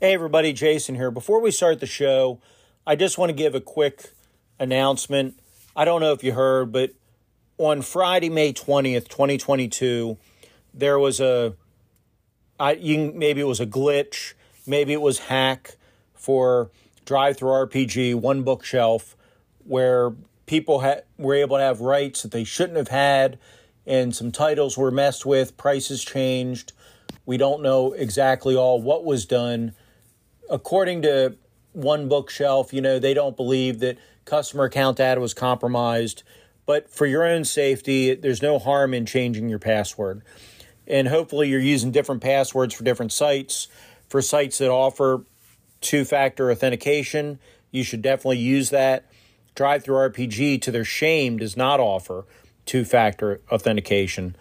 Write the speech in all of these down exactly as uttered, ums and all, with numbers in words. Hey everybody, Jason here. Before we start the show, I just want to give a quick announcement. I don't know if you heard, but on Friday, May twentieth, twenty twenty-two, there was a, I, you, maybe it was a glitch, maybe it was hack for DriveThruRPG, One Bookshelf, where people ha- were able to have rights that they shouldn't have had, and some titles were messed with, prices changed. We don't know exactly all what was done. According to One Bookshelf, you know, they don't believe that customer account data was compromised. But for your own safety, there's no harm in changing your password. And hopefully you're using different passwords for different sites. For sites that offer two-factor authentication, you should definitely use that. DriveThruRPG, to their shame, does not offer two-factor authentication.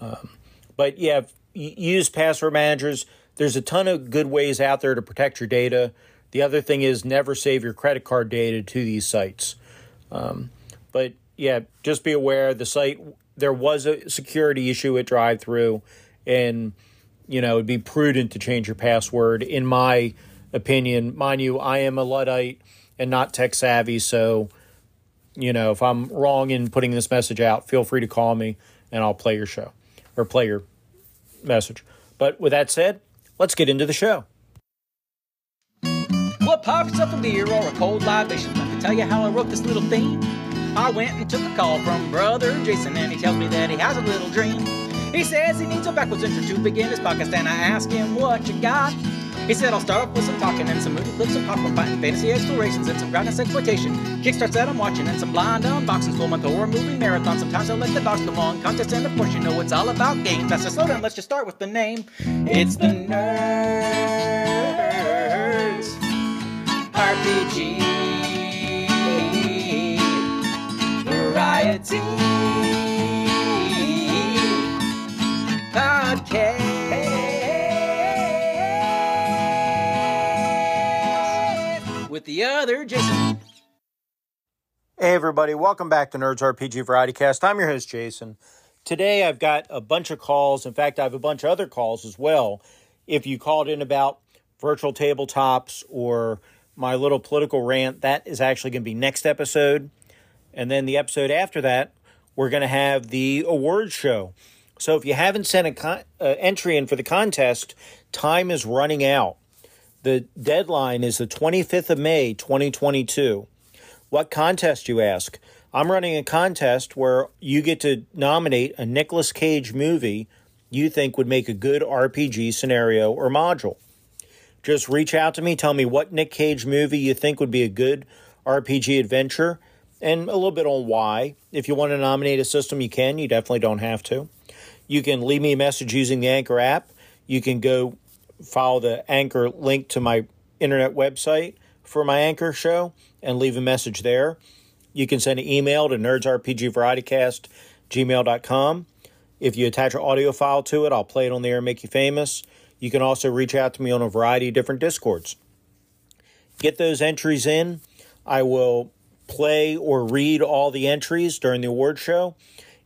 Um, but yeah, use password managers. There's a ton of good ways out there to protect your data. The other thing is never save your credit card data to these sites. Um, but yeah, just be aware the site, there was a security issue at DriveThru, and you know, it'd be prudent to change your password, in my opinion. Mind you, I am a Luddite and not tech savvy, so you know, if I'm wrong in putting this message out, feel free to call me and I'll play your show or play your message. But with that said, let's get into the show. What pops up a beer or a cold libation? Let me tell you how I wrote this little thing. I went and took a call from brother Jason, and he tells me that he has a little dream. He says he needs a backwards intro to begin his podcast, and I ask him, what you got? He said, I'll start up with some talking and some movie clips, some popcorn fighting, fantasy explorations, and some groundness exploitation, kickstarts that I'm watching, and some blind unboxings, full month horror movie marathon. Sometimes I'll let the dogs come on, contests, and of course, you know it's all about games. I said, slow down, let's just start with the name. It's the Nerds R P G Variety Podcast. With the other Jason. Hey everybody, welcome back to Nerds R P G Variety Cast. I'm your host Jason. Today I've got a bunch of calls. In fact, I have a bunch of other calls as well. If you called in about virtual tabletops or my little political rant, that is actually going to be next episode. And then the episode after that, we're going to have the awards show. So if you haven't sent an con- uh, entry in for the contest, time is running out. The deadline is the twenty-fifth of May, twenty twenty-two. What contest, you ask? I'm running a contest where you get to nominate a Nicolas Cage movie you think would make a good R P G scenario or module. Just reach out to me, tell me what Nick Cage movie you think would be a good R P G adventure, and a little bit on why. If you want to nominate a system, you can. You definitely don't have to. You can leave me a message using the Anchor app. You can go follow the Anchor link to my internet website for my Anchor show and leave a message there. You can send an email to nerds r p g variety cast at gmail dot com. If you attach an audio file to it, I'll play it on the air and make you famous. You can also reach out to me on a variety of different Discords. Get those entries in. I will play or read all the entries during the award show,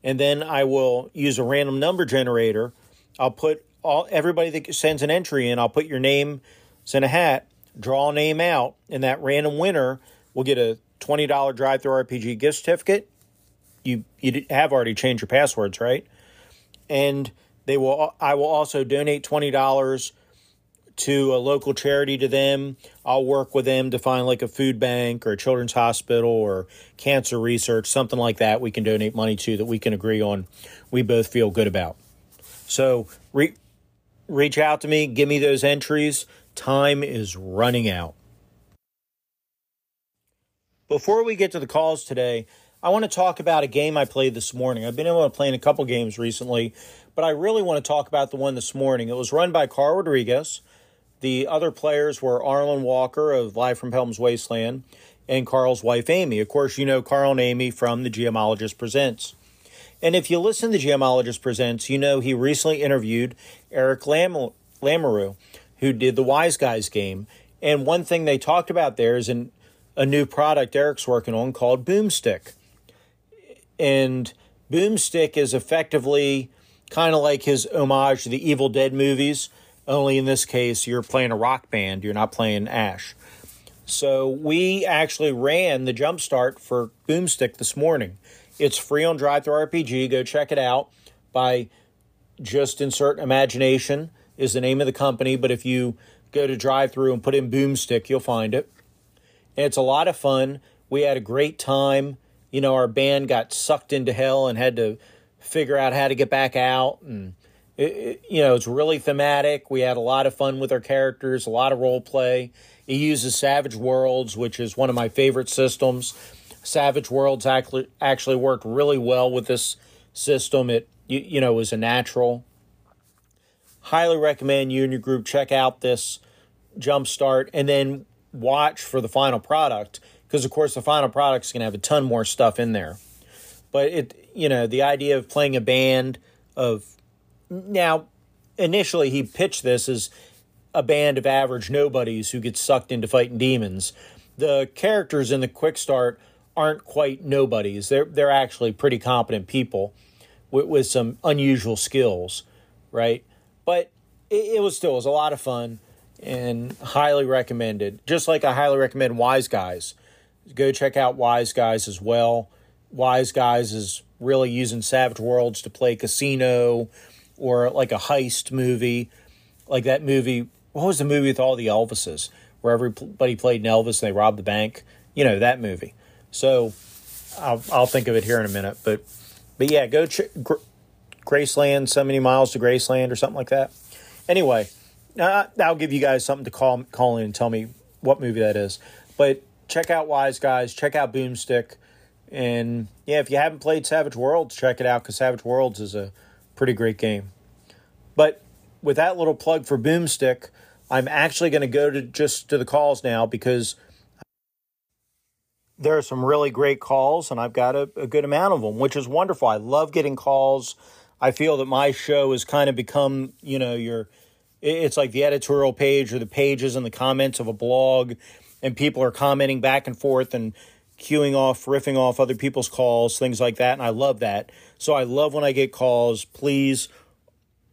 and then I will use a random number generator. I'll put All, everybody that sends an entry in, I'll put your name, send a hat, draw a name out, and that random winner will get a twenty dollars DriveThruRPG gift certificate. You you have already changed your passwords, right? And they will. I will also donate twenty dollars to a local charity to them. I'll work with them to find like a food bank or a children's hospital or cancer research, something like that we can donate money to that we can agree on, we both feel good about. So re- Reach out to me. Give me those entries. Time is running out. Before we get to the calls today, I want to talk about a game I played this morning. I've been able to play in a couple games recently, but I really want to talk about the one this morning. It was run by Carl Rodriguez. The other players were Arlen Walker of Live from Helm's Wasteland and Carl's wife, Amy. Of course, you know Carl and Amy from The Geomologist Presents. And if you listen to The Geomologist Presents, you know he recently interviewed Eric Lam- Lamoureux, who did the Wise Guys game. And one thing they talked about there is an, a new product Eric's working on called Boomstick. And Boomstick is effectively kind of like his homage to the Evil Dead movies. Only in this case, you're playing a rock band. You're not playing Ash. So we actually ran the jumpstart for Boomstick this morning. It's free on DriveThruRPG. Go check it out by Just Insert Imagination is the name of the company. But if you go to DriveThru and put in Boomstick, you'll find it. And it's a lot of fun. We had a great time. You know, our band got sucked into hell and had to figure out how to get back out. And It, it, you know, it's really thematic. We had a lot of fun with our characters, a lot of role play. It uses Savage Worlds, which is one of my favorite systems. Savage Worlds actually, actually worked really well with this system. It, you, you know, was a natural. Highly recommend you and your group check out this jumpstart and then watch for the final product because, of course, the final product's going to have a ton more stuff in there. But, it, you know, the idea of playing a band of... Now, initially he pitched this as a band of average nobodies who get sucked into fighting demons. The characters in the quick start aren't quite nobodies. They're they're actually pretty competent people with, with some unusual skills, right? But it, it was still it was a lot of fun and highly recommended. Just like I highly recommend Wise Guys. Go check out Wise Guys as well. Wise Guys is really using Savage Worlds to play casino or like a heist movie, like that movie. What was the movie with all the Elvises, where everybody played an Elvis and they robbed the bank? You know, that movie. So I'll, I'll think of it here in a minute. But but yeah, go ch- Gr- Graceland, so many miles to Graceland or something like that. Anyway, uh, I'll give you guys something to call, call in and tell me what movie that is. But check out Wise Guys, check out Boomstick. And yeah, if you haven't played Savage Worlds, check it out because Savage Worlds is a pretty great game. But with that little plug for Boomstick, I'm actually going to go to just to the calls now because there are some really great calls and I've got a, a good amount of them, which is wonderful. I love getting calls. I feel that my show has kind of become, you know, your, it's like the editorial page or the pages and the comments of a blog, and people are commenting back and forth and queuing off, riffing off other people's calls, things like that, and I love that. So I love when I get calls. Please,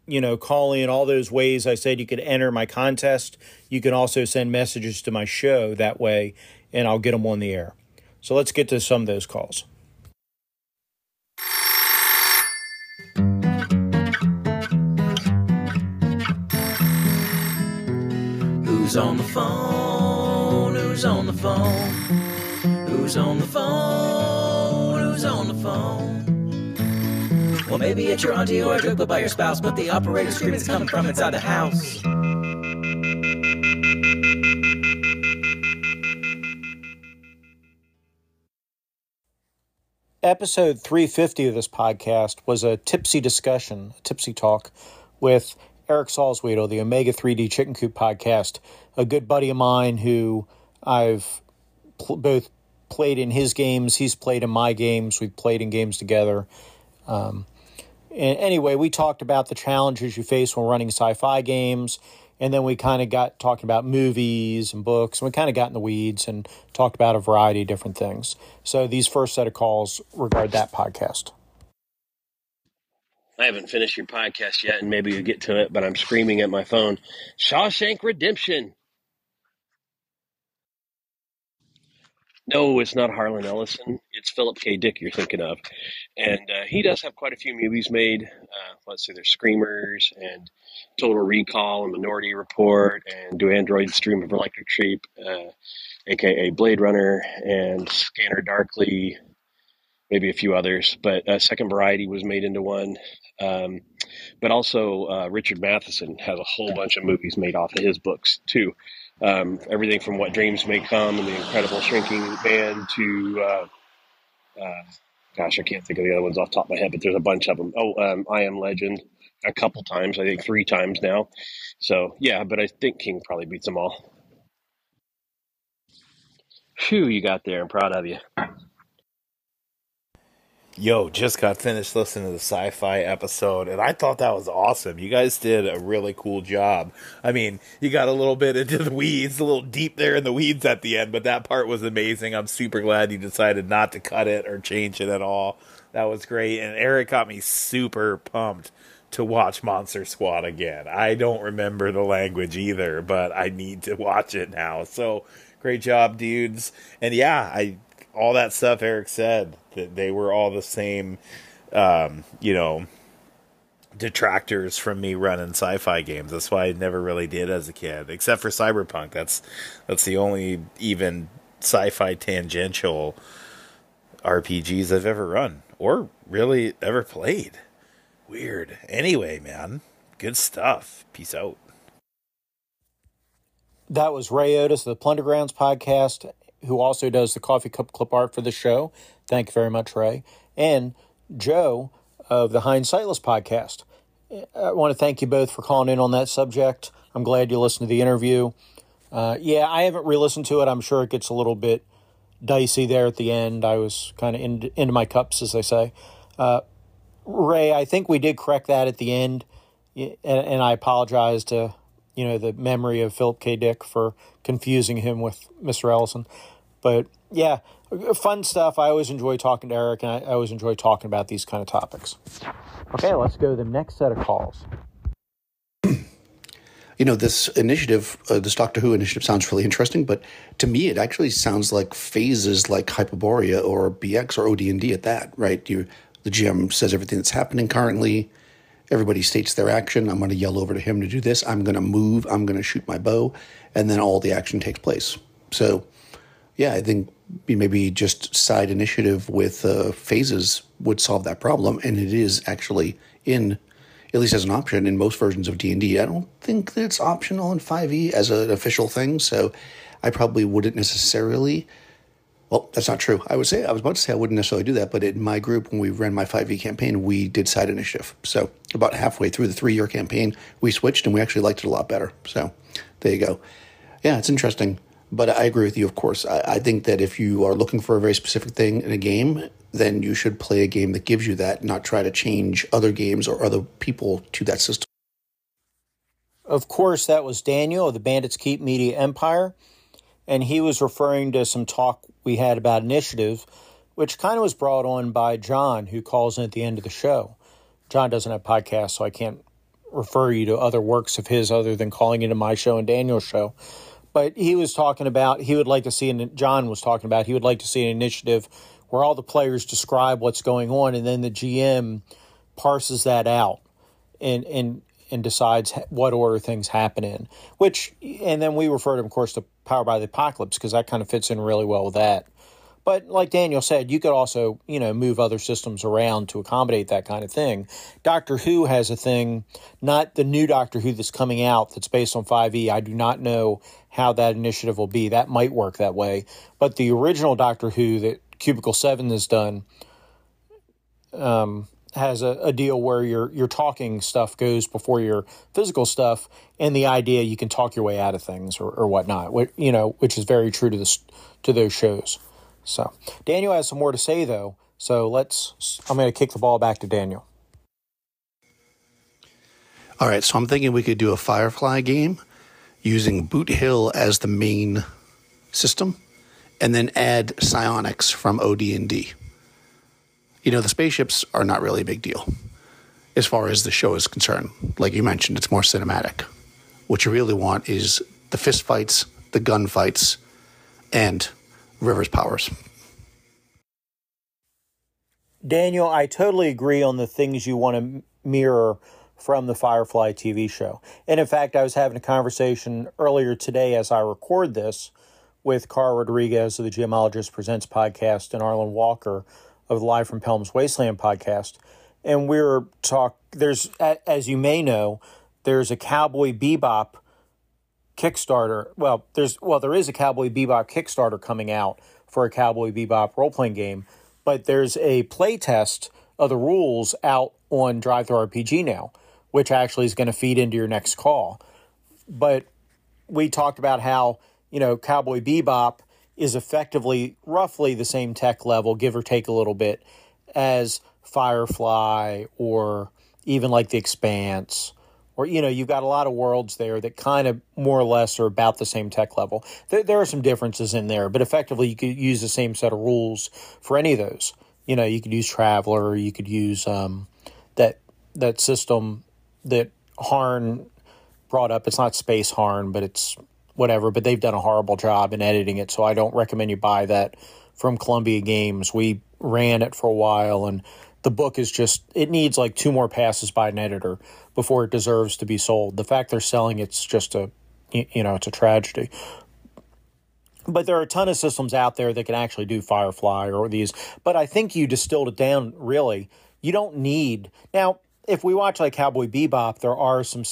you know, call in all those ways I said you could enter my contest. You can also send messages to my show that way, and I'll get them on the air. So let's get to some of those calls. Who's on the phone? Who's on the phone? Who's on the phone? Who's on the phone? Well, maybe it's your auntie or a joke by your spouse, but the operator's scream is coming from inside the house. Episode three fifty of this podcast was a tipsy discussion, a tipsy talk, with Eric Salzwedel, the Omega three D Chicken Coop podcast, a good buddy of mine who I've pl- both played in his games, he's played in my games, we've played in games together. Um, and anyway, we talked about the challenges you face when running sci-fi games, and then we kind of got talking about movies and books, and we kind of got in the weeds and talked about a variety of different things. So these first set of calls regard that podcast. I haven't finished your podcast yet, and maybe you'll get to it, but I'm screaming at my phone, Shawshank Redemption! No, it's not Harlan Ellison. It's Philip K. Dick you're thinking of. And uh, he does have quite a few movies made. Uh, let's see, there's Screamers and Total Recall and Minority Report and Do Androids Dream of Electric Sheep, uh, a k a. Blade Runner and Scanner Darkly, maybe a few others. But uh, Second Variety was made into one. Um, but also uh, Richard Matheson has a whole bunch of movies made off of his books, too. Um, everything from What Dreams May Come and The Incredible Shrinking Man to, uh, uh, gosh, I can't think of the other ones off the top of my head, but there's a bunch of them. Oh, um, I Am Legend a couple times, I think three times now. So, yeah, but I think King probably beats them all. Phew, you got there. I'm proud of you. Yo, just got finished listening to the sci-fi episode, and I thought that was awesome. You guys did a really cool job. I mean, you got a little bit into the weeds, a little deep there in the weeds at the end, but that part was amazing. I'm super glad you decided not to cut it or change it at all. That was great, and Eric got me super pumped to watch Monster Squad again. I don't remember the language either, but I need to watch it now. So great job, dudes. And yeah, I all that stuff Eric said, that they were all the same, um, you know, detractors from me running sci-fi games. That's why I never really did as a kid, except for Cyberpunk. That's that's the only even sci-fi tangential R P Gs I've ever run or really ever played. Weird. Anyway, man, good stuff. Peace out. That was Ray Otis of the Plundergrounds podcast, who also does the coffee cup clip art for the show. Thank you very much, Ray. And Joe of the Hindsightless podcast. I want to thank you both for calling in on that subject. I'm glad you listened to the interview. Uh, yeah, I haven't re-listened to it. I'm sure it gets a little bit dicey there at the end. I was kind of in, into my cups, as they say. Uh, Ray, I think we did correct that at the end, and, and I apologize to, you know, the memory of Philip K. Dick for confusing him with Mister Ellison. But yeah, fun stuff. I always enjoy talking to Eric, and I, I always enjoy talking about these kind of topics. Okay, let's go to the next set of calls. You know, this initiative, uh, this Doctor Who initiative sounds really interesting, but to me it actually sounds like phases like Hyperborea or B X or O D and D at that, right? You, the G M says everything that's happening currently. Everybody states their action. I'm going to yell over to him to do this. I'm going to move. I'm going to shoot my bow. And then all the action takes place. So, yeah, I think maybe just side initiative with uh, phases would solve that problem. And it is actually in, at least as an option, in most versions of D and D. I don't think that it's optional in five E as an official thing. So I probably wouldn't necessarily... Well, that's not true. I would say I was about to say I wouldn't necessarily do that, but in my group, when we ran my five E campaign, we did side initiative. So about halfway through the three-year campaign, we switched, and we actually liked it a lot better. So there you go. Yeah, it's interesting, but I agree with you, of course. I, I think that if you are looking for a very specific thing in a game, then you should play a game that gives you that, not try to change other games or other people to that system. Of course, that was Daniel of the Bandits Keep Media Empire, and he was referring to some talk we had about initiative, which kind of was brought on by John, who calls in at the end of the show. John doesn't have podcasts, so I can't refer you to other works of his other than calling into my show and Daniel's show. But he was talking about, he would like to see, and John was talking about, he would like to see an initiative where all the players describe what's going on, and then the G M parses that out and and and decides what order things happen in, which, and then we refer to, of course, to Power by the Apocalypse, because that kind of fits in really well with that. But like Daniel said, you could also, you know, move other systems around to accommodate that kind of thing. Doctor Who has a thing, not the new Doctor Who that's coming out that's based on five E. I do not know how that initiative will be. That might work that way. But the original Doctor Who that Cubicle seven has done um, has a, a deal where your, your talking stuff goes before your physical stuff, and the idea you can talk your way out of things or, or whatnot, which, you know, which is very true to this, to those shows. So Daniel has some more to say, though. So let's, I'm going to kick the ball back to Daniel. All right. So I'm thinking we could do a Firefly game using Boot Hill as the main system and then add psionics from O D and D. You know, the spaceships are not really a big deal as far as the show is concerned. Like you mentioned, it's more cinematic. What you really want is the fist fights, the gun fights, and River's powers. Daniel, I totally agree on the things you want to mirror from the Firefly T V show. And in fact, I was having a conversation earlier today as I record this with Carl Rodriguez of the Geomologist Presents podcast and Arlen Walker of the Live from Helm's Wasteland podcast. And we're talk. There's, as you may know, there's a Cowboy Bebop Kickstarter. Well, there's well, there is a Cowboy Bebop Kickstarter coming out for a Cowboy Bebop role-playing game, but there's a playtest of the rules out on DriveThruRPG now, which actually is going to feed into your next call. But we talked about how, you know, Cowboy Bebop is effectively roughly the same tech level, give or take a little bit, as Firefly or even like The Expanse. Or, you know, you've got a lot of worlds there that kind of more or less are about the same tech level. There, there are some differences in there, but effectively you could use the same set of rules for any of those. You know, you could use Traveler, you could use um, that that system that Harn brought up. It's not Space Harn, but it's whatever. But they've done a horrible job in editing it, so I don't recommend you buy that from Columbia Games. We ran it for a while, and the book is just, it needs like two more passes by an editor before it deserves to be sold. The fact they're selling it's just a, you know, it's a tragedy. But there are a ton of systems out there that can actually do Firefly or these. But I think you distilled it down, really. You don't need... Now, if we watch like Cowboy Bebop, there are some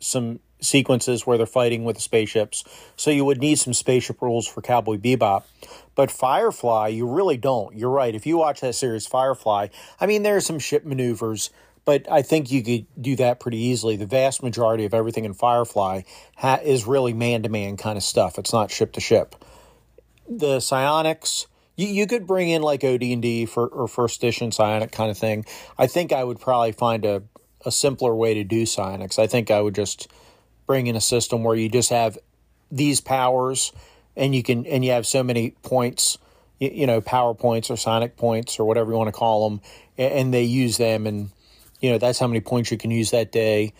some sequences where they're fighting with the spaceships. So you would need some spaceship rules for Cowboy Bebop. But Firefly, you really don't. You're right. If you watch that series, Firefly, I mean, there are some ship maneuvers, but I think you could do that pretty easily. The vast majority of everything in Firefly ha- is really man-to-man kind of stuff. It's not ship-to-ship. The psionics, you, you could bring in like O D and D for, or first edition psionic kind of thing. I think I would probably find a, a simpler way to do psionics. I think I would just bring in a system where you just have these powers and you can, and you have so many points, you, you know, power points or sonic points or whatever you want to call them, and, and they use them, and, you know, that's how many points you can use that day.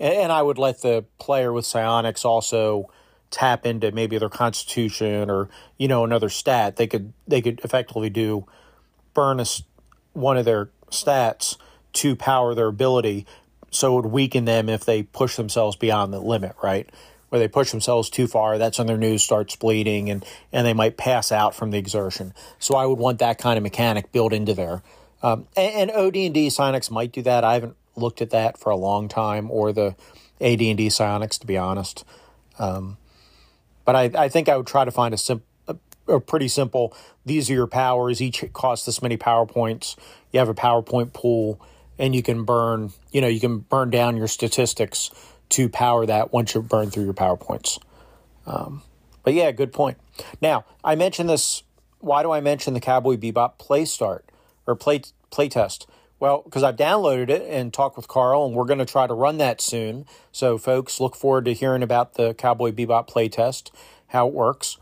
And, and I would let the player with psionics also tap into maybe their constitution or, you know, another stat. They could, they could effectively do burn a, one of their stats to power their ability. So it would weaken them if they push themselves beyond the limit, right? Where they push themselves too far, that's when their news starts bleeding, and, and they might pass out from the exertion. So I would want that kind of mechanic built into there. Um, and, and O D and D psionics might do that. I haven't looked at that for a long time, or the A D and D psionics, to be honest. Um, but I, I think I would try to find a, sim- a, a pretty simple, these are your powers, each costs this many power points, you have a power point pool, and you can burn, you know, you can burn down your statistics to power that once you burn through your PowerPoints. Um, but yeah, good point. Now, I mentioned this. Why do I mention the Cowboy Bebop play start or play play test? Well, because I've downloaded it and talked with Carl, and we're going to try to run that soon. So, folks, look forward to hearing about the Cowboy Bebop play test, how it works.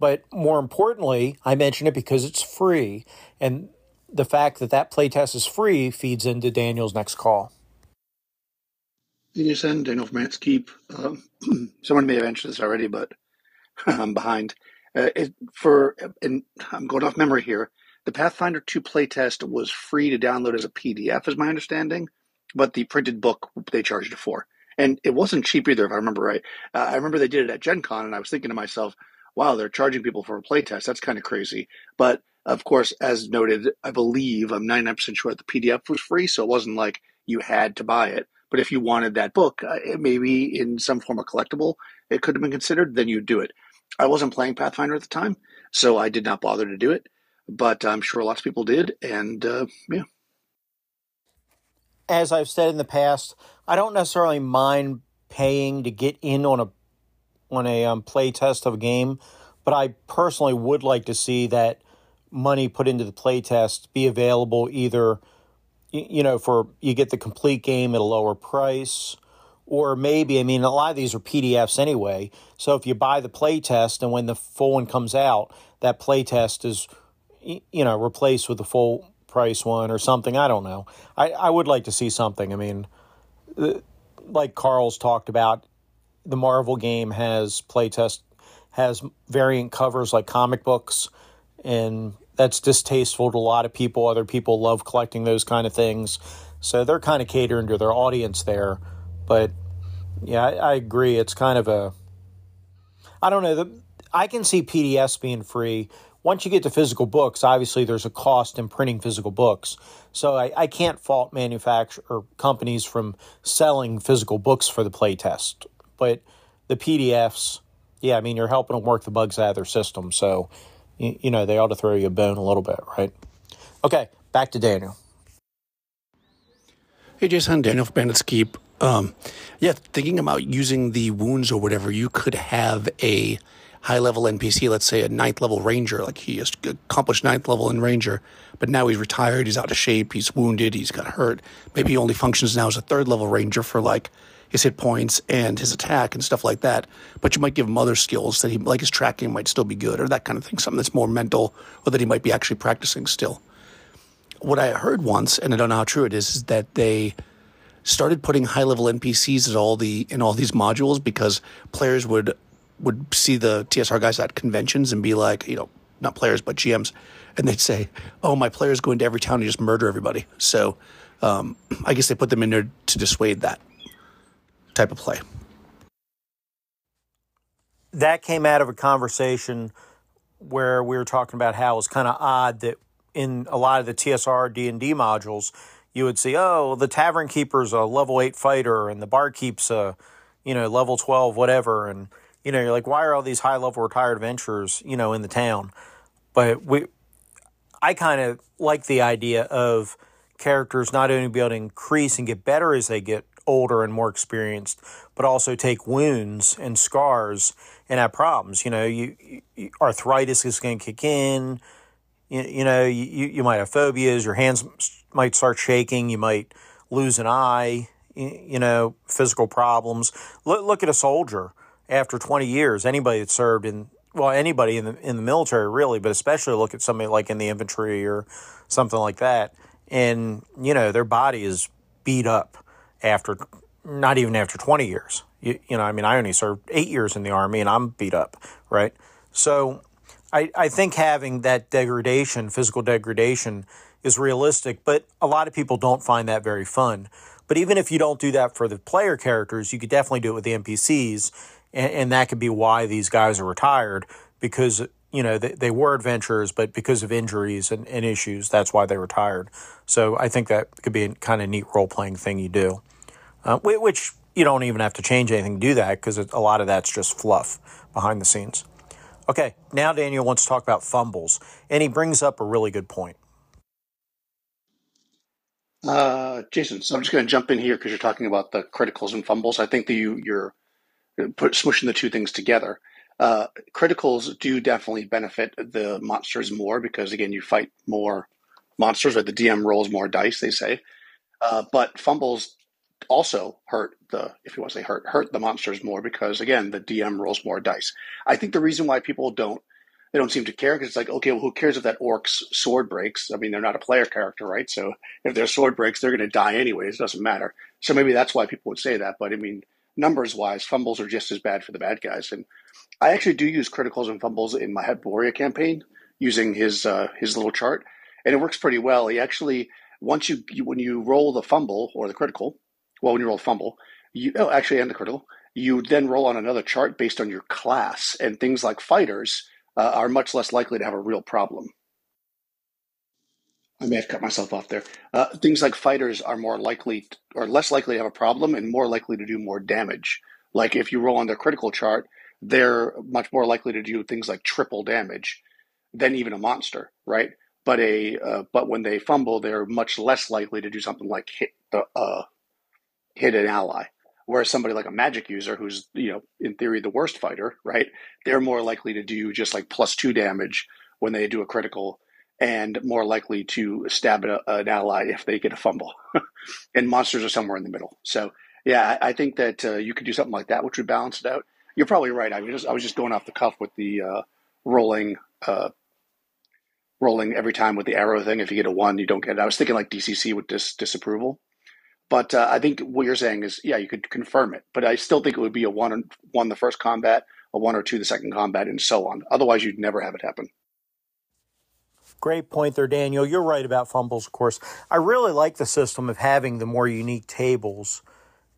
But more importantly, I mention it because it's free, and the fact that that playtest is free feeds into Daniel's next call. Daniel send Daniel from Ants Keep. Um, someone may have mentioned this already, but I'm behind. Uh, it, for and I'm going off memory here. The Pathfinder two playtest was free to download as a P D F, is my understanding, but the printed book they charged it for, and it wasn't cheap either, if I remember right. Uh, I remember they did it at Gen Con, and I was thinking to myself, "Wow, they're charging people for a playtest. That's kind of crazy." But of course, as noted, I believe, I'm ninety-nine percent sure the P D F was free, so it wasn't like you had to buy it. But if you wanted that book, maybe in some form of collectible, it could have been considered, then you'd do it. I wasn't playing Pathfinder at the time, so I did not bother to do it. But I'm sure lots of people did, and uh, yeah. As I've said in the past, I don't necessarily mind paying to get in on a, on a um, play test of a game, but I personally would like to see that money put into the playtest be available either, you know, for you get the complete game at a lower price, or maybe, I mean, a lot of these are P D Fs anyway. So if you buy the playtest and when the full one comes out, that playtest is, you know, replaced with the full price one or something. I don't know. I, I would like to see something. I mean, like Carl's talked about, the Marvel game has playtest, has variant covers like comic books. And that's distasteful to a lot of people. Other people love collecting those kind of things. So they're kind of catering to their audience there. But, yeah, I, I agree. It's kind of a... I don't know. The, I can see P D Fs being free. Once you get to physical books, obviously there's a cost in printing physical books. So I, I can't fault manufacturers or companies from selling physical books for the playtest. But the P D Fs, yeah, I mean, you're helping them work the bugs out of their system. So... you know, they ought to throw you a bone a little bit, right? Okay, back to Daniel. Hey, Jason, Daniel from Bandits Keep. Um, yeah, thinking about using the wounds or whatever, you could have a high-level N P C, let's say a ninth-level ranger, like he is accomplished ninth-level in ranger, but now he's retired, he's out of shape, he's wounded, he's got hurt. Maybe he only functions now as a third-level ranger for, like, his hit points and his attack and stuff like that. But you might give him other skills that he, like his tracking might still be good or that kind of thing, something that's more mental or that he might be actually practicing still. What I heard once, and I don't know how true it is, is that they started putting high-level N P Cs in all the in all these modules because players would would see the T S R guys at conventions and be like, you know, not players but G Ms, and they'd say, "Oh, my players go into every town and just murder everybody." So um, I guess they put them in there to dissuade that type of play. That came out of a conversation where we were talking about how it was kind of odd that in a lot of the T S R D and D modules, you would see, oh, the Tavern Keeper's a level eight fighter and the Barkeep's a, you know, level twelve, whatever. And, you know, you're like, why are all these high-level retired adventurers, you know, in the town? But we, I kind of like the idea of characters not only be able to increase and get better as they get older and more experienced, but also take wounds and scars and have problems. You know, you, you arthritis is going to kick in. You, you know, you, you might have phobias. Your hands might start shaking. You might lose an eye. You, you know, physical problems. Look, look at a soldier after twenty years. Anybody that served in, well, anybody in the in the military really, but especially look at somebody like in the infantry or something like that. And you know, their body is beat up after, not even after twenty years. You, you know, I mean, I only served eight years in the Army and I'm beat up, right? So I, I think having that degradation, physical degradation, is realistic, but a lot of people don't find that very fun. But even if you don't do that for the player characters, you could definitely do it with the N P Cs, and, and that could be why these guys are retired, because, you know, they, they were adventurers, but because of injuries and, and issues, that's why they retired. So I think that could be a kind of neat role-playing thing you do, uh, which you don't even have to change anything to do that, because a lot of that's just fluff behind the scenes. Okay, now Daniel wants to talk about fumbles, and he brings up a really good point. Uh, Jason, so I'm just going to jump in here because you're talking about the criticals and fumbles. I think that you, you're put, swishing the two things together. Uh, criticals do definitely benefit the monsters more because, again, you fight more monsters, or the D M rolls more dice, they say. Uh, but fumbles also hurt the, if you want to say hurt, hurt the monsters more because, again, the D M rolls more dice. I think the reason why people don't, they don't seem to care because it's like, okay, well, who cares if that orc's sword breaks? I mean, they're not a player character, right? So if their sword breaks, they're going to die anyways. It doesn't matter. So maybe that's why people would say that. But I mean, numbers-wise, fumbles are just as bad for the bad guys. And I actually do use criticals and fumbles in my Hyboria campaign using his uh, his little chart, and it works pretty well. He actually, once you, you when you roll the fumble or the critical, well, when you roll fumble, you oh, actually and the critical, you then roll on another chart based on your class, and things like fighters Uh, are much less likely to have a real problem. I may have cut myself off there. Uh, things like fighters are more likely to, or less likely to have a problem and more likely to do more damage. Like if you roll on their critical chart, they're much more likely to do things like triple damage than even a monster, right? But a uh, but when they fumble, they're much less likely to do something like hit the uh, hit an ally. Whereas somebody like a magic user who's, you know, in theory, the worst fighter, right? They're more likely to do just like plus two damage when they do a critical and more likely to stab a, an ally if they get a fumble. And monsters are somewhere in the middle. So, yeah, I, I think that uh, you could do something like that, which would balance it out. You're probably right. I was just, I was just going off the cuff with the uh, rolling uh, rolling every time with the arrow thing. If you get a one, you don't get it. I was thinking like D C C with dis- disapproval. But uh, I think what you're saying is, yeah, you could confirm it. But I still think it would be a one, one the first combat, a one or two the second combat, and so on. Otherwise, you'd never have it happen. Great point there, Daniel. You're right about fumbles, of course. I really like the system of having the more unique tables.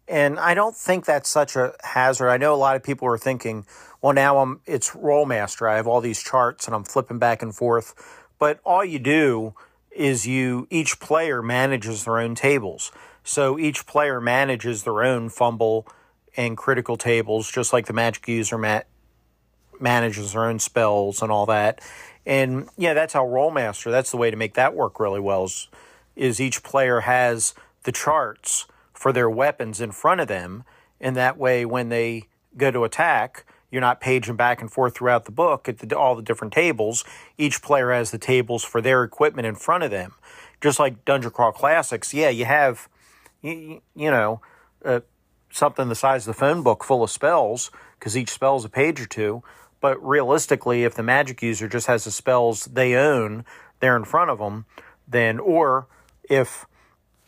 And I don't think that's such a hazard. I know a lot of people are thinking, well, now I'm it's Rollmaster. I have all these charts, and I'm flipping back and forth. But all you do is you each player manages their own tables. So each player manages their own fumble and critical tables, just like the magic user ma- manages their own spells and all that. And, yeah, that's how Rollmaster, that's the way to make that work really well, is, is each player has the charts for their weapons in front of them, and that way when they go to attack, you're not paging back and forth throughout the book at the, all the different tables. Each player has the tables for their equipment in front of them. Just like Dungeon Crawl Classics, yeah, you have... You, you know, uh, something the size of the phone book full of spells, because each spell's a page or two. But realistically, if the magic user just has the spells they own there in front of them, then, or if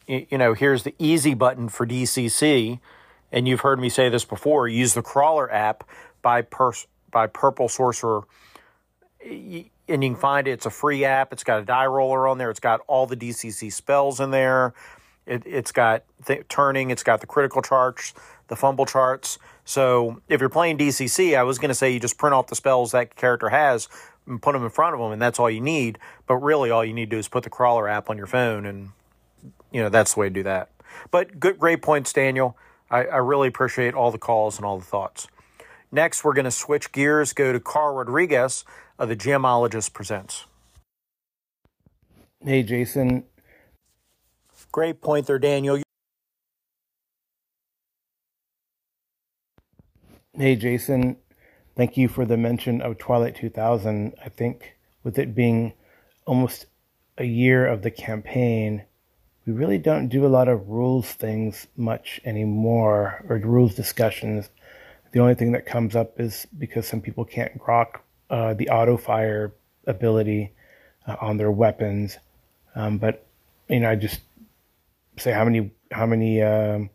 you know, here's the easy button for D C C, and you've heard me say this before, use the Crawler app by pers- by Purple Sorcerer, and you can find it. It's a free app. It's got a die roller on there. It's got all the D C C spells in there. It, it's got th- turning. It's got the critical charts, the fumble charts. So if you're playing D C C, I was going to say you just print off the spells that character has and put them in front of them, and that's all you need. But really all you need to do is put the Crawler app on your phone, and you know that's the way to do that. But good, great points, Daniel. I, I really appreciate all the calls and all the thoughts. Next, we're going to switch gears, go to Carl Rodriguez of The Geomologist Presents. Hey, Jason. Great point there, Daniel. Hey, Jason. Thank you for the mention of Twilight two thousand. I think with it being almost a year of the campaign, we really don't do a lot of rules things much anymore, or rules discussions. The only thing that comes up is because some people can't grok uh, the auto-fire ability uh, on their weapons. Um, but, you know, I just say how many how many um,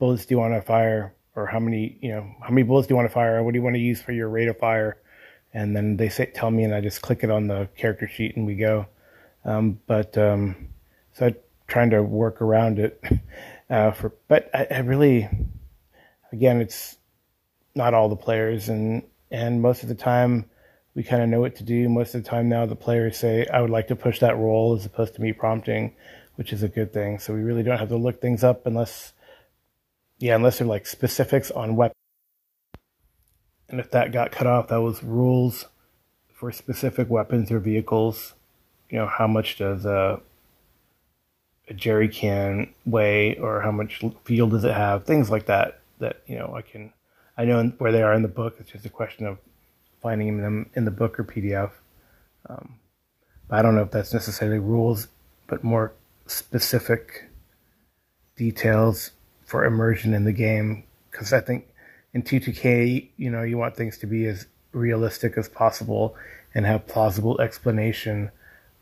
bullets do you want to fire, or how many, you know, how many bullets do you want to fire, or what do you want to use for your rate of fire? And then they say, tell me, and I just click it on the character sheet and we go. Um, but um, so I'm trying to work around it. Uh, for, but I, I really, again, it's not all the players, and, and most of the time we kind of know what to do. Most of the time now the players say, I would like to push that roll, as opposed to me prompting, which is a good thing. So we really don't have to look things up unless, yeah, unless they're like specifics on weapons. And if that got cut off, that was rules for specific weapons or vehicles. You know, how much does a, a jerry can weigh, or how much fuel does it have? Things like that, that, you know, I can... I know where they are in the book. It's just a question of finding them in the book or P D F. Um, but I don't know if that's necessarily rules, but more specific details for immersion in the game. Because I think in T two K, you know, you want things to be as realistic as possible and have plausible explanation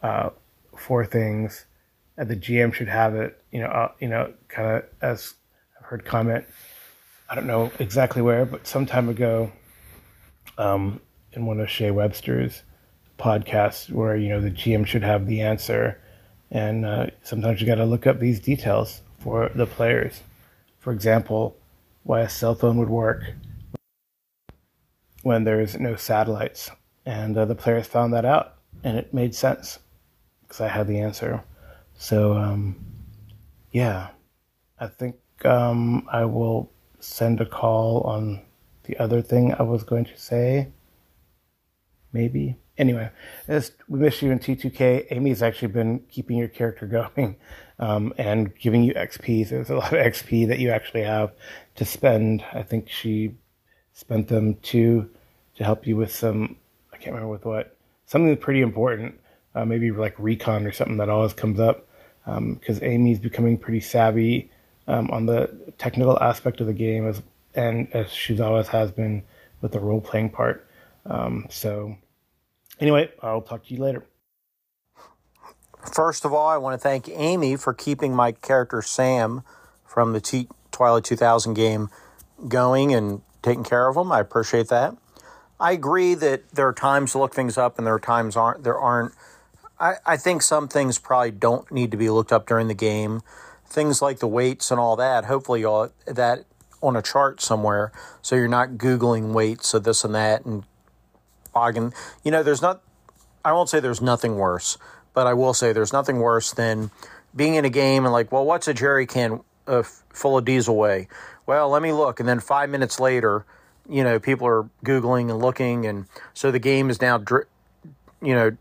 uh, for things. And the G M should have it, you know, uh, you know, kind of as I've heard comment. I don't know exactly where, but some time ago, um, in one of Shea Webster's podcasts, where, you know, the G M should have the answer, and uh, sometimes you got to look up these details for the players. For example, why a cell phone would work when there's no satellites, and uh, the players found that out, and it made sense because I had the answer. So, um, yeah, I think um, I will send a call on the other thing I was going to say. Maybe. Anyway, as we miss you in T two K. Amy's actually been keeping your character going um, and giving you X P. So there's a lot of X P that you actually have to spend. I think she spent them too to help you with some, I can't remember with what, something pretty important, uh, maybe like recon or something that always comes up, because um, Amy's becoming pretty savvy Um, on the technical aspect of the game, as and as she always has been with the role-playing part. Um, so anyway, I'll talk to you later. First of all, I want to thank Amy for keeping my character Sam from the T- Twilight two thousand game going and taking care of him. I appreciate that. I agree that there are times to look things up and there are times aren't. There aren't. I, I think some things probably don't need to be looked up during the game. Things like the weights and all that, hopefully all that on a chart somewhere, so you're not Googling weights of this and that and bogging. You know, there's not, I won't say there's nothing worse, but I will say there's nothing worse than being in a game and like, well, what's a jerry can uh, full of diesel weigh? Well, let me look. And then five minutes later, you know, people are Googling and looking, and so the game is now, dr- you know,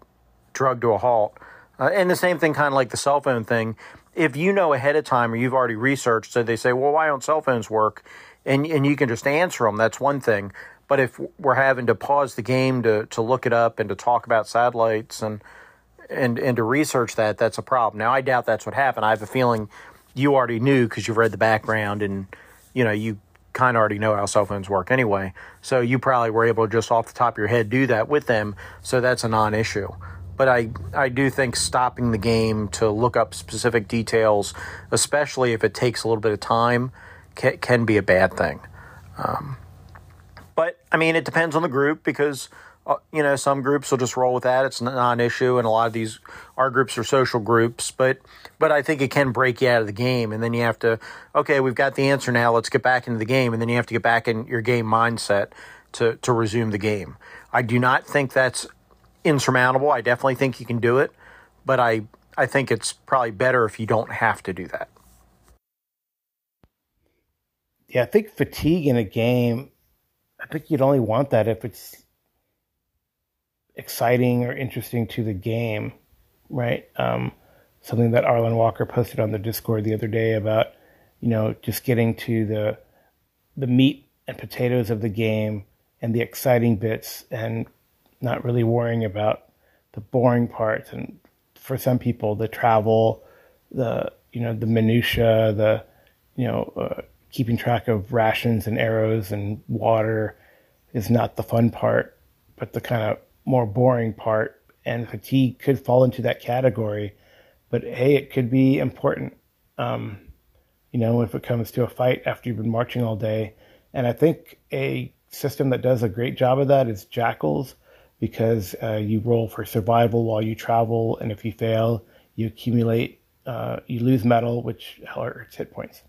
drugged to a halt. Uh, and the same thing, kind of like the cell phone thing. If you know ahead of time or you've already researched, so they say, well, why don't cell phones work? And and you can just answer them. That's one thing. But if we're having to pause the game to, to look it up and to talk about satellites and, and, and to research that, that's a problem. Now, I doubt that's what happened. I have a feeling you already knew because you've read the background and, you know, you kind of already know how cell phones work anyway. So you probably were able to just off the top of your head do that with them. So that's a non-issue. But I, I do think stopping the game to look up specific details, especially if it takes a little bit of time, can, can be a bad thing. Um, but, I mean, it depends on the group because, uh, you know, some groups will just roll with that. It's not an issue, and a lot of these, our groups are social groups. But, but I think it can break you out of the game, and then you have to, okay, we've got the answer now. Let's get back into the game, and then you have to get back in your game mindset to, to resume the game. I do not think that's insurmountable. I definitely think you can do it, but I, I think it's probably better if you don't have to do that. Yeah, I think fatigue in a game, I think you'd only want that if it's exciting or interesting to the game, right? Um, something that Arlen Walker posted on the Discord the other day about, you know, just getting to the the meat and potatoes of the game and the exciting bits and not really worrying about the boring parts. And for some people, the travel, the, you know, the minutia, the, you know, uh, keeping track of rations and arrows and water is not the fun part, but the kind of more boring part, and fatigue could fall into that category, but hey, it could be important. Um, you know, if it comes to a fight after you've been marching all day. And I think a system that does a great job of that is Jackals, because uh, you roll for survival while you travel, and if you fail, you accumulate, uh, you lose metal, which hurts hit points.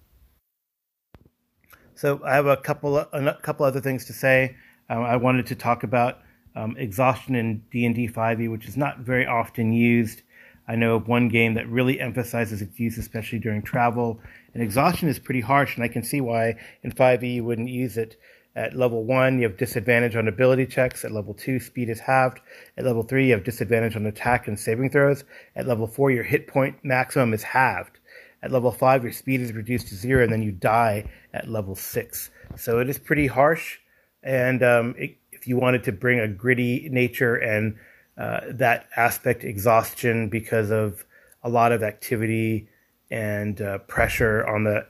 So I have a couple a couple other things to say. Um, I wanted to talk about um, exhaustion in D and D five e, which is not very often used. I know of one game that really emphasizes its use, especially during travel, and exhaustion is pretty harsh, and I can see why in five e you wouldn't use it. At level one, you have disadvantage on ability checks. At level two, speed is halved. At level three, you have disadvantage on attack and saving throws. At level four, your hit point maximum is halved. At level five, your speed is reduced to zero, and then you die at level six. So it is pretty harsh. And um, it, if you wanted to bring a gritty nature and uh, that aspect, exhaustion, because of a lot of activity and uh, pressure on the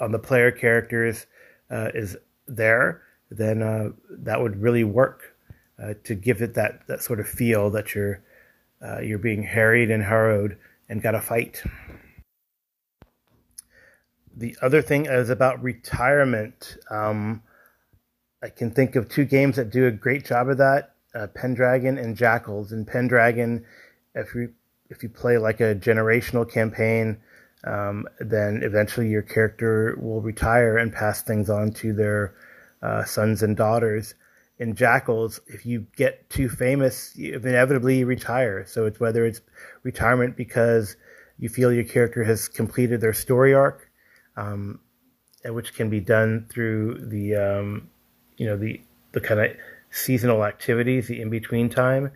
on the player characters uh, is there, then uh, that would really work uh, to give it that, that sort of feel that you're uh, you're being harried and harrowed and got to fight. The other thing is about retirement. Um, I can think of two games that do a great job of that: uh, Pendragon and Jackals. In Pendragon, if you if you play like a generational campaign, Um, then eventually your character will retire and pass things on to their uh, sons and daughters. In Jackals, if you get too famous, you inevitably retire. So it's whether it's retirement because you feel your character has completed their story arc, um, which can be done through the um, you know the the kind of seasonal activities, the in between time,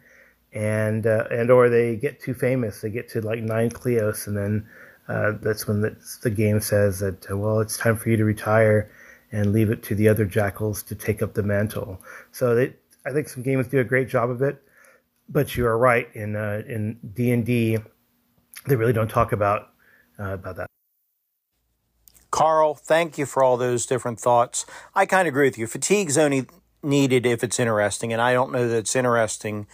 and uh, and or they get too famous, they get to like nine Cleos, and then. Uh, that's when the, the game says that, uh, well, it's time for you to retire and leave it to the other Jackals to take up the mantle. So they, I think some games do a great job of it, but you are right. In uh, in D and D, they really don't talk about uh, about that. Carl, thank you for all those different thoughts. I kind of agree with you. Fatigue's only needed if it's interesting, and I don't know that it's interesting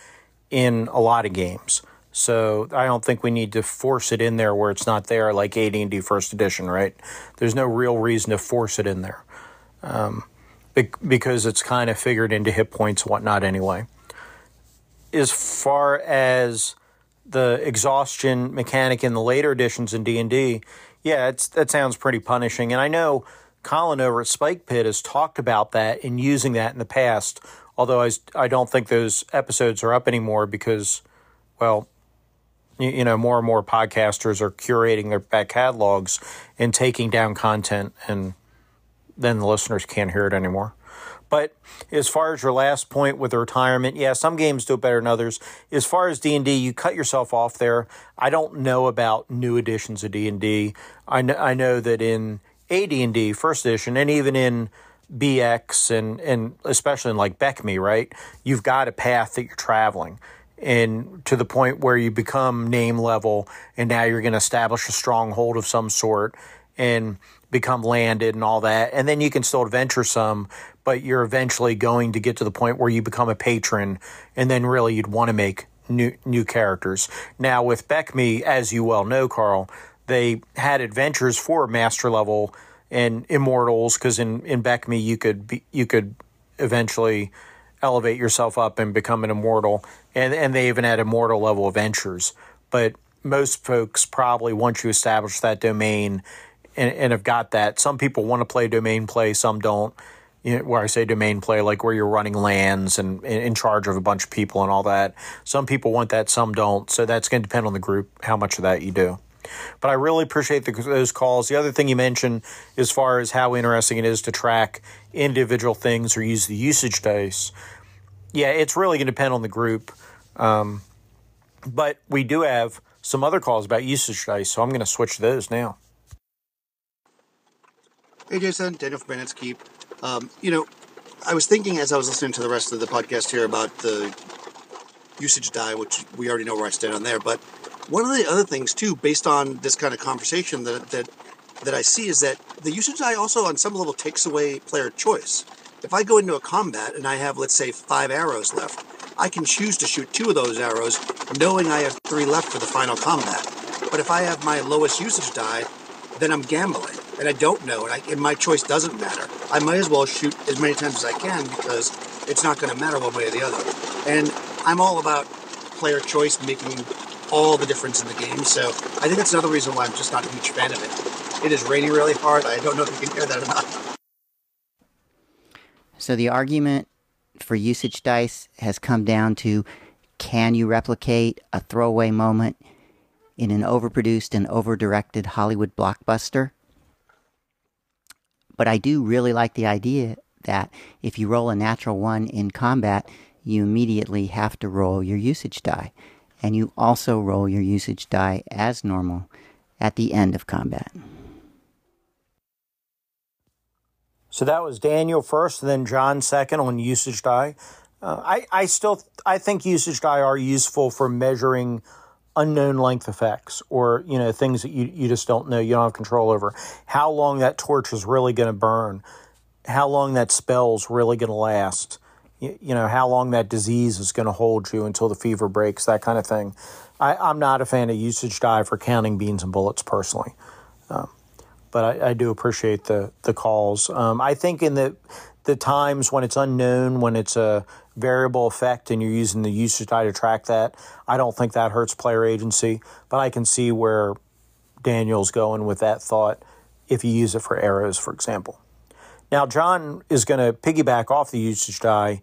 in a lot of games. So I don't think we need to force it in there where it's not there, like A D and D First Edition, right? There's no real reason to force it in there um, because it's kind of figured into hit points and whatnot anyway. As far as the exhaustion mechanic in the later editions in D and D, yeah, it's, that sounds pretty punishing. And I know Colin over at Spike Pit has talked about that and using that in the past, although I, I don't think those episodes are up anymore because, well... You know, more and more podcasters are curating their back catalogs and taking down content, and then the listeners can't hear it anymore. But as far as your last point with the retirement, yeah, some games do it better than others. As far as D and D, you cut yourself off there. I don't know about new editions of D and D. I know, I know that in A D and D, First Edition, and even in B X, and, and especially in like Beckme, right, you've got a path that you're traveling. And to the point where you become name level, and now you're going to establish a stronghold of some sort and become landed and all that. And then you can still adventure some, but you're eventually going to get to the point where you become a patron, and then really you'd want to make new new characters. Now, with Beckme, as you well know, Carl, they had adventures for Master Level and Immortals, because in, in Beckme you could be, you could eventually elevate yourself up and become an Immortal, and, and they even had Immortal Level adventures. But most folks probably, once you establish that domain and, and have got that, some people want to play domain play, some don't. You know, where I say domain play, like where you're running lands and, and in charge of a bunch of people and all that. Some people want that, some don't. So that's going to depend on the group, how much of that you do. But I really appreciate the, those calls. The other thing you mentioned as far as how interesting it is to track individual things or use the usage dice, yeah, it's really going to depend on the group. Um, but we do have some other calls about usage dice, so I'm going to switch to those now. Hey, Jason, Daniel from Bennett's Keep. Um, you know, I was thinking as I was listening to the rest of the podcast here about the usage die, which we already know where I stand on there, but one of the other things, too, based on this kind of conversation that that that I see is that the usage die also on some level takes away player choice. If I go into a combat and I have, let's say, five arrows left, I can choose to shoot two of those arrows knowing I have three left for the final combat. But if I have my lowest usage die, then I'm gambling. And I don't know, and, I, and my choice doesn't matter. I might as well shoot as many times as I can because it's not going to matter one way or the other. And I'm all about player choice making all the difference in the game, so I think that's another reason why I'm just not a huge fan of it. It is raining really hard. I don't know if you can hear that or not. So the argument for usage dice has come down to, can you replicate a throwaway moment in an overproduced and overdirected Hollywood blockbuster? But I do really like the idea that if you roll a natural one in combat, you immediately have to roll your usage die. And you also roll your usage die as normal at the end of combat. So that was Daniel first, and then John second on usage die. Uh, I, I still I think usage die are useful for measuring unknown length effects, or, you know, things that you, you just don't know, you don't have control over. How long that torch is really going to burn, how long that spell's really going to last, you, you know, how long that disease is going to hold you until the fever breaks, that kind of thing. I, I'm not a fan of usage die for counting beans and bullets personally, um, but I, I do appreciate the the calls. Um, I think in the the times when it's unknown, when it's a variable effect and you're using the usage die to track that, I don't think that hurts player agency, but I can see where Daniel's going with that thought if you use it for arrows, for example. Now, John is going to piggyback off the usage die.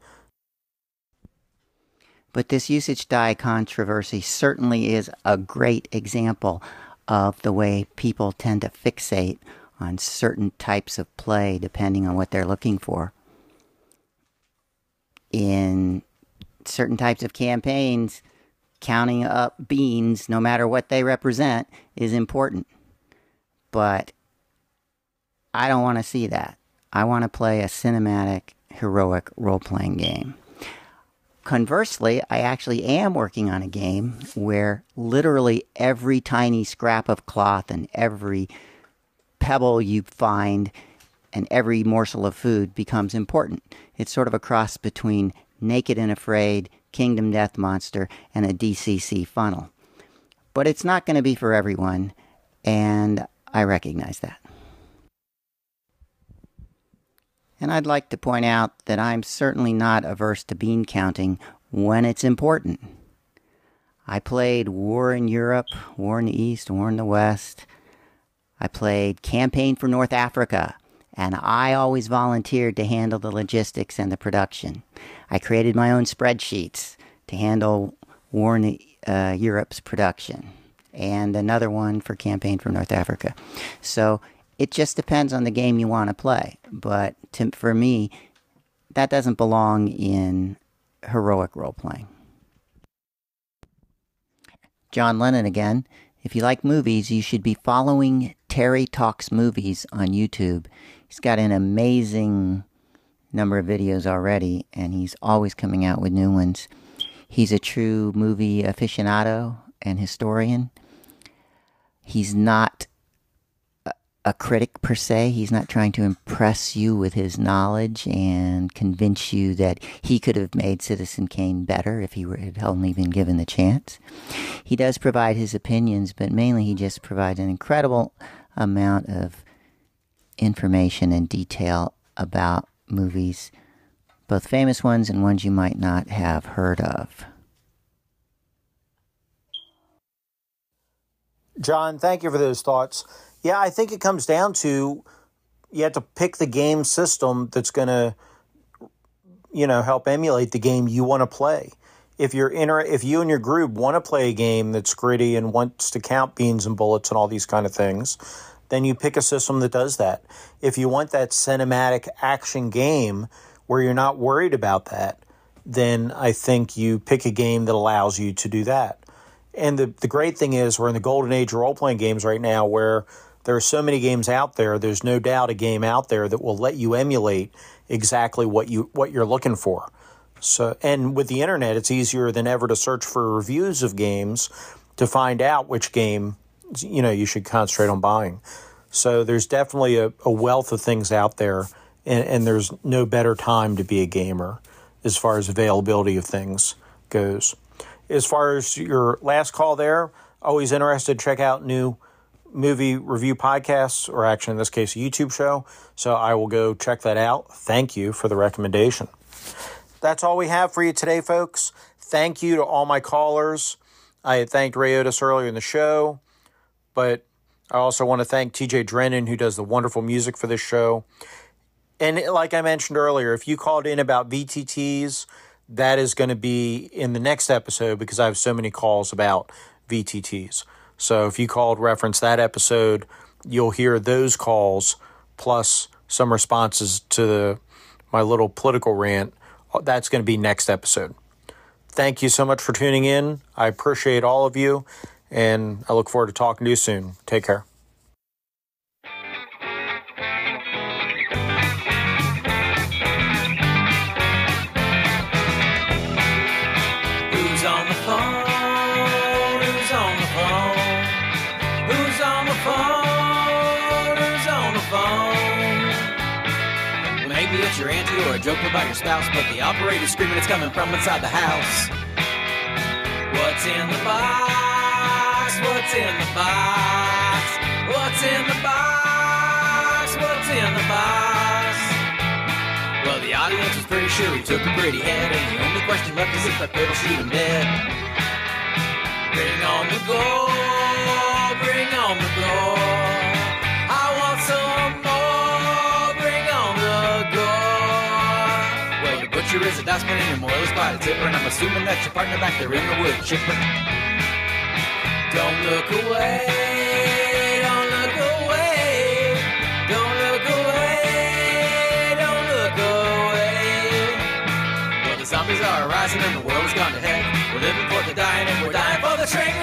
But this usage die controversy certainly is a great example of the way people tend to fixate on certain types of play depending on what they're looking for. In certain types of campaigns, counting up beans, no matter what they represent, is important. But I don't want to see that. I want to play a cinematic, heroic role-playing game. Conversely, I actually am working on a game where literally every tiny scrap of cloth and every pebble you find and every morsel of food becomes important. It's sort of a cross between Naked and Afraid, Kingdom Death Monster, and a D C C funnel. But it's not going to be for everyone, and I recognize that. And I'd like to point out that I'm certainly not averse to bean counting when it's important. I played War in Europe, War in the East, War in the West. I played Campaign for North Africa. And I always volunteered to handle the logistics and the production. I created my own spreadsheets to handle War in uh, Europe's production. And another one for Campaign from North Africa. So it just depends on the game you want to play. But to, for me, that doesn't belong in heroic role-playing. John Lennon again. If you like movies, you should be following Terry Talks Movies on YouTube. He's got an amazing number of videos already, and he's always coming out with new ones. He's a true movie aficionado and historian. He's not a critic per se. He's not trying to impress you with his knowledge and convince you that he could have made Citizen Kane better if he were, had only been given the chance. He does provide his opinions, but mainly he just provides an incredible amount of information and detail about movies, both famous ones and ones you might not have heard of. John, thank you for those thoughts. Yeah, I think it comes down to you have to pick the game system that's going to, you know, help emulate the game you want to play. If you're inter- if you and your group want to play a game that's gritty and wants to count beans and bullets and all these kind of things, then you pick a system that does that. If you want that cinematic action game where you're not worried about that, then I think you pick a game that allows you to do that. And the, the great thing is we're in the golden age of role-playing games right now where there are so many games out there, there's no doubt a game out there that will let you emulate exactly what, you, what you're looking for. So, and with the internet, it's easier than ever to search for reviews of games to find out which game, you know, you should concentrate on buying. So there's definitely a, a wealth of things out there, and, and there's no better time to be a gamer as far as availability of things goes. As far as your last call there, always interested to check out new movie review podcasts, or actually in this case, a YouTube show. So I will go check that out. Thank you for the recommendation. That's all we have for you today, folks. Thank you to all my callers. I had thanked Ray Otis earlier in the show, but I also want to thank T J Drennan, who does the wonderful music for this show. And like I mentioned earlier, if you called in about V T Ts, that is going to be in the next episode because I have so many calls about V T Ts. So if you called reference that episode, you'll hear those calls plus some responses to the, my little political rant. That's going to be next episode. Thank you so much for tuning in. I appreciate all of you, and I look forward to talking to you soon. Take care. Your auntie or a joke about your spouse, but the operator's screaming it's coming from inside the house. What's in the box? What's in the box? What's in the box? What's in the box? Well, the audience was pretty sure he took a pretty head, and the only question left is if that fiddle shoot him dead. Bring on the gold, bring on the gold. I want some more. There is a dustman and your moilers by the tipper, and I'm assuming that your partner back there in the wood chipper. Don't look away, don't look away, don't look away, don't look away. Well, the zombies are arising and the world has gone to heck. We're living for the dying and we're dying for the shrink.